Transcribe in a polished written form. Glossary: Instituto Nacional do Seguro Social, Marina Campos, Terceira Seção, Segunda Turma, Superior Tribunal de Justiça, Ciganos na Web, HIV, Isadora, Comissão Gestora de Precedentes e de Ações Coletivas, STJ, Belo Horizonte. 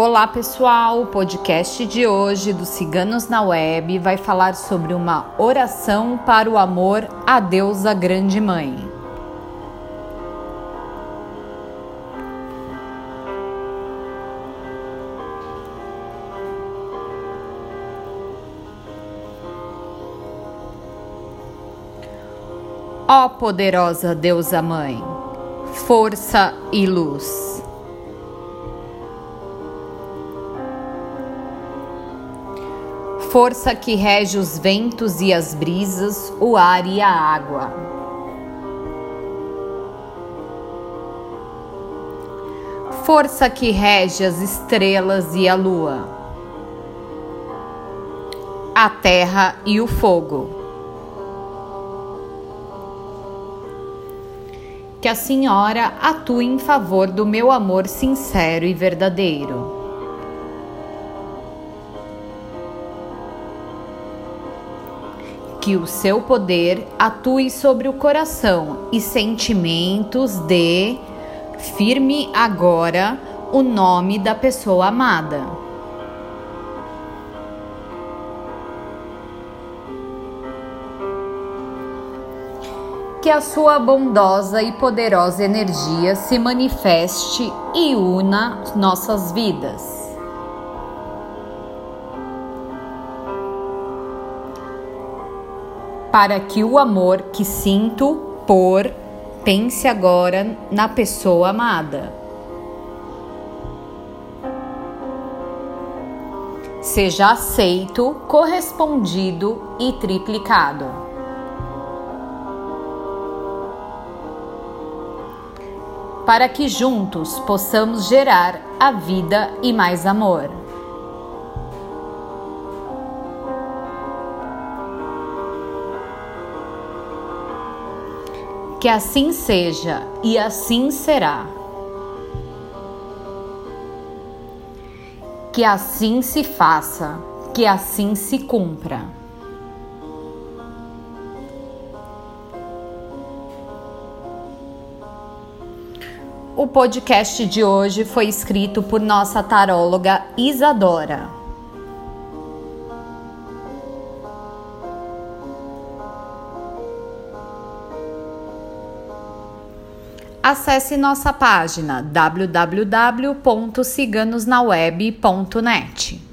Olá pessoal, o podcast de hoje do Ciganos na Web vai falar sobre uma oração para o amor à Deusa Grande Mãe. Ó poderosa Deusa Mãe, força e luz. Força que rege os ventos e as brisas, o ar e a água. Força que rege as estrelas e a lua, a terra e o fogo. Que a senhora atue em favor do meu amor sincero e verdadeiro. Que o seu poder atue sobre o coração e sentimentos de firme agora o nome da pessoa amada. Que a sua bondosa e poderosa energia se manifeste e una nossas vidas. Para que o amor que sinto por pense agora na pessoa amada. Seja aceito, correspondido e triplicado. Para que juntos possamos gerar a vida e mais amor. Que assim seja e assim será. Que assim se faça, que assim se cumpra. O podcast de hoje foi escrito por nossa taróloga Isadora. Acesse nossa página www.ciganosnaweb.net.